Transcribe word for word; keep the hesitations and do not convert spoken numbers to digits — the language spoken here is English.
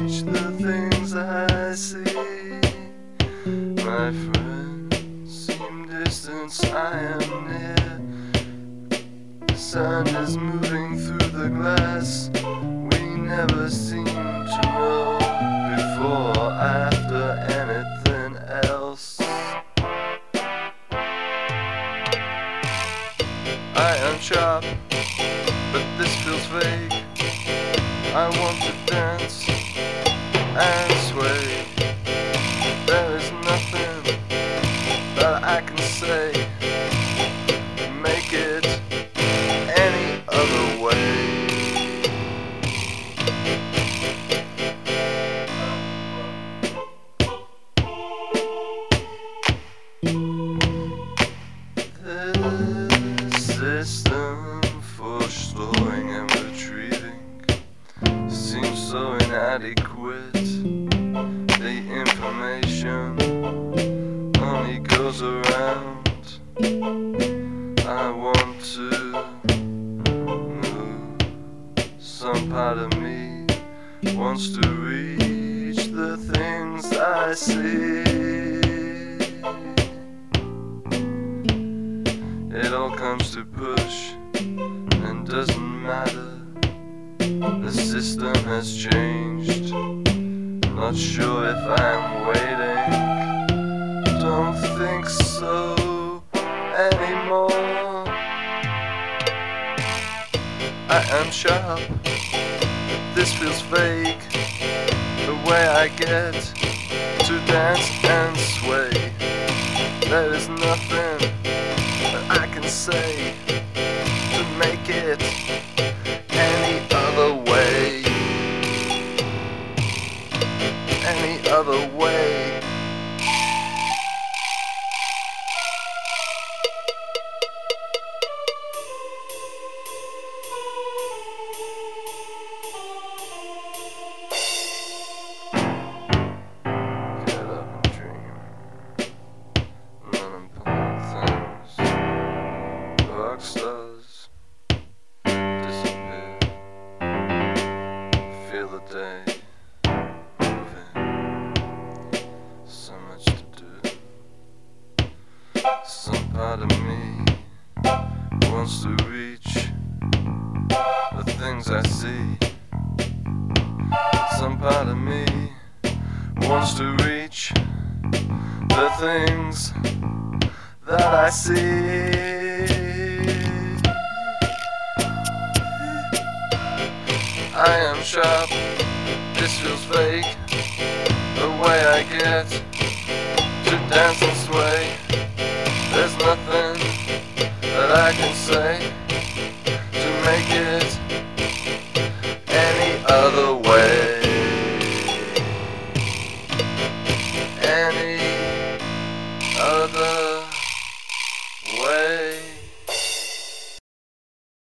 change the things I see. My friends seem distant, I am near. The sun is moving through the glass. We never seem to know before or after anything else. I am sharp, but this feels vague. I want to dance and sway. There is nothing that I can say to make it any other way. This system for slowing and retrieving seems so inadequate. The information only goes around. I want to move. Some part of me wants to reach the things I see. It all comes to push and doesn't matter. The system has changed. Not sure if I'm waiting. Don't think so anymore. I am sharp, but this feels fake. The way I get to dance and sway. There is nothing that I can say to make it any other way. Get up and dream, run and pulling things, rock stars disappear, feel the day. Some part of me wants to reach the things I see. Some part of me wants to reach the things that I see. I am sharp, this feels fake. The way I get to dance and sway. There's nothing that I can say